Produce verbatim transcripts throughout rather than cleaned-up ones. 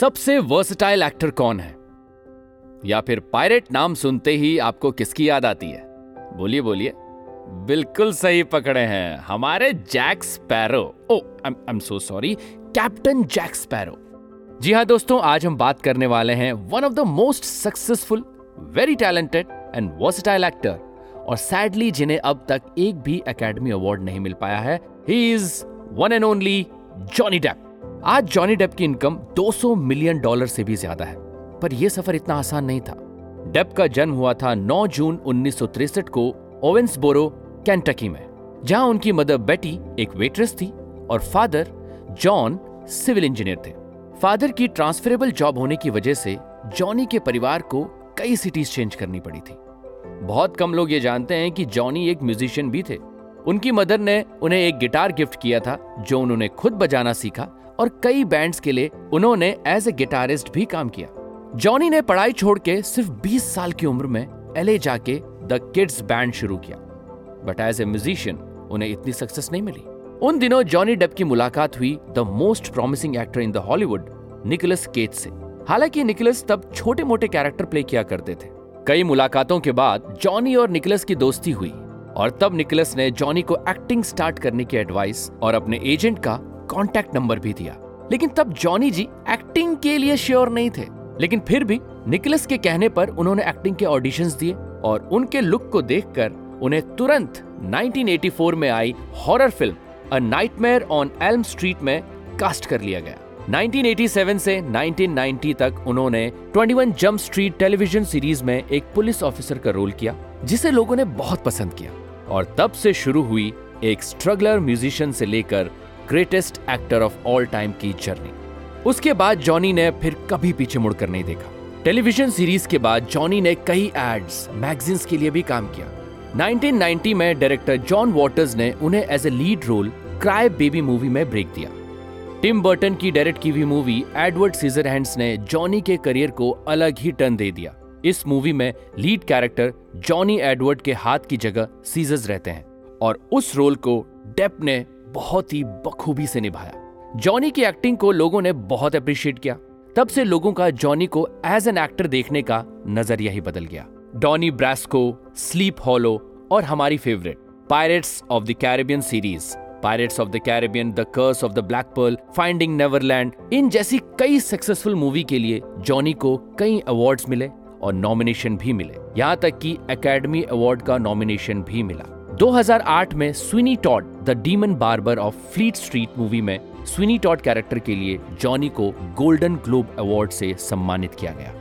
सबसे versatile actor कौन है? या फिर पायरेट नाम सुनते ही आपको किसकी याद आती है? बोलिए बोलिए। बिल्कुल सही पकड़े हैं, हमारे Jack Sparrow. Oh, I am so sorry, captain Jack Sparrow. जी हाँ दोस्तों, आज हम बात करने वाले हैं one of the most successful, very talented and versatile actor, और सैडली जिन्हें अब तक एक भी एकेडमी अवार्ड नहीं मिल पाया है, he is one and only Johnny Depp. आज जॉनी डेप की इनकम दो सौ मिलियन डॉलर से भी ज्यादा है, पर यह सफर इतना आसान नहीं था। डेप का जन्म हुआ था नौ जून उन्नीस सौ तिरसठ को ओवेंसबोरो, केंटकी में, जहां उनकी मदर बेटी एक वेट्रेस थी और फादर जॉन सिविल इंजीनियर थे। फादर की ट्रांसफरेबल जॉब होने की वजह से जॉनी के परिवार को कई सिटीज चेंज करनी पड़ी थी। बहुत कम लोग ये जानते हैं कि जॉनी एक म्यूजिशियन भी थे। उनकी मदर ने उन्हें एक गिटार गिफ्ट किया था, जो उन्होंने खुद बजाना सीखा, और कई बैंड्स के लिए उन्होंने एज ए गिटारिस्ट भी काम किया। जॉनी ने पढ़ाई छोड़ के सिर्फ बीस साल की उम्र में एलए जाके द किड्स बैंड शुरू किया, बट एज ए म्यूजिशियन उन्हें इतनी सक्सेस नहीं मिली। उन दिनों जॉनी डेप की मुलाकात हुई the most promising actor in the Hollywood, Nicolas Cage से। हालांकि निकोलस तब छोटे मोटे कैरेक्टर प्ले किया करते थे। कई मुलाकातों के बाद जॉनी और निकोलस की दोस्ती हुई, और तब निकोलस ने जॉनी को एक्टिंग स्टार्ट करने की एडवाइस और अपने एजेंट का कॉन्टैक्ट नंबर भी दिया। लेकिन तब जॉनी जी एक्टिंग के लिए श्योर नहीं थे, लेकिन फिर भी निकोलस के कहने पर उन्होंने एक्टिंग के ऑडिशंस दिए, और उनके लुक को देखकर उन्हें तुरंत उन्नीस सौ चौरासी में आई horror film a nightmare on Elm Street में कास्ट कर लिया गया। उन्नीस सौ सत्तासी से उन्नीस सौ नब्बे तक उन्होंने इक्कीस जंप स्ट्रीट टेलीविजन सीरीज में एक पुलिस ऑफिसर का रोल किया, जिसे लोगों ने बहुत पसंद किया, और तब से शुरू हुई एक स्ट्रगलर म्यूजिशियन से लेकर greatest actor of all time की जर्नी। उसके बाद जॉनी ने फिर कभी पीछे मुड़कर नहीं देखा। टेलीविजन सीरीज के बाद जॉनी ने कई एड्स, मैगजीन्स के लिए भी काम किया। उन्नीस सौ नब्बे में डायरेक्टर जॉन वॉटर्स ने उन्हें as a lead role cry baby movie में ब्रेक दिया। टिम बर्टन की डायरेक्ट की हुई मूवी एडवर्ड सीजरहैंड्स ने जॉनी के करियर को अलग ही टर्न दे दिया। इस मूवी में लीड कैरेक्टर जॉनी एडवर्ड के हाथ की जगह सीजर्स रहते हैं, और उस रोल को डेप ने बहुत ही बखूबी से निभाया। जॉनी की एक्टिंग को लोगों ने बहुत अप्रिशिएट किया। तब से लोगों का जॉनी को एज एन एक्टर देखने का नजरिया ही बदल गया। डॉनी ब्रास्को, स्लीप हॉलो, और हमारी favourite pirates of the Caribbean series, pirates of the Caribbean, the curse of the black pearl, finding Neverland, इन जैसी कई सक्सेसफुल मूवी के लिए जॉनी को कई अवार्ड्स मिले और नॉमिनेशन भी मिले। यहाँ तक कि एकेडमी अवार्ड का नॉमिनेशन भी मिला। दो हज़ार आठ में Sweeney Todd the demon barber of Fleet Street movie में स्वीनी टॉड कैरेक्टर के लिए जॉनी को गोल्डन ग्लोब अवार्ड से सम्मानित किया गया।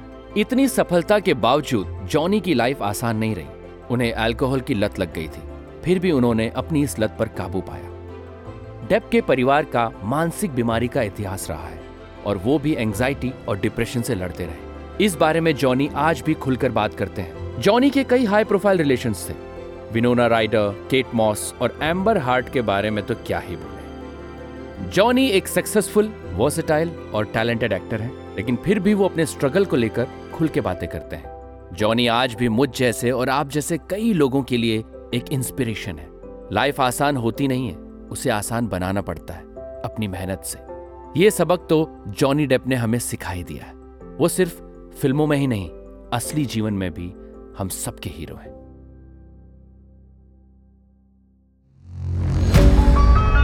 इतनी सफलता के बावजूद जॉनी की लाइफ आसान नहीं रही। उन्हें अल्कोहल की लत लग गई थी, फिर भी उन्होंने अपनी इस लत पर काबू पाया। डेप के परिवार का मानसिक बीमारी का इतिहास रहा है, और वो भी एंग्जाइटी और डिप्रेशन से लड़ते रहे। इस बारे में जॉनी आज भी खुलकर बात करते हैं। जॉनी के कई हाई प्रोफाइल रिलेशंस थे। विनोना राइडर, केट मॉस और एम्बर हर्ड के बारे में तो क्या ही बोले। जॉनी एक सक्सेसफुल, वर्सेटाइल और टैलेंटेड एक्टर हैं, लेकिन फिर भी वो अपने स्ट्रगल को लेकर खुल के बातें करते हैं। जॉनी आज भी मुझ जैसे और आप जैसे कई लोगों के लिए एक इंस्पिरेशन है। लाइफ आसान होती नहीं है, उसे आसान बनाना पड़ता है अपनी मेहनत से। ये सबक तो जॉनी डेप ने हमें सिखा ही दिया है। वो सिर्फ फिल्मों में ही नहीं, असली जीवन में भी हम सबके हीरो हैं।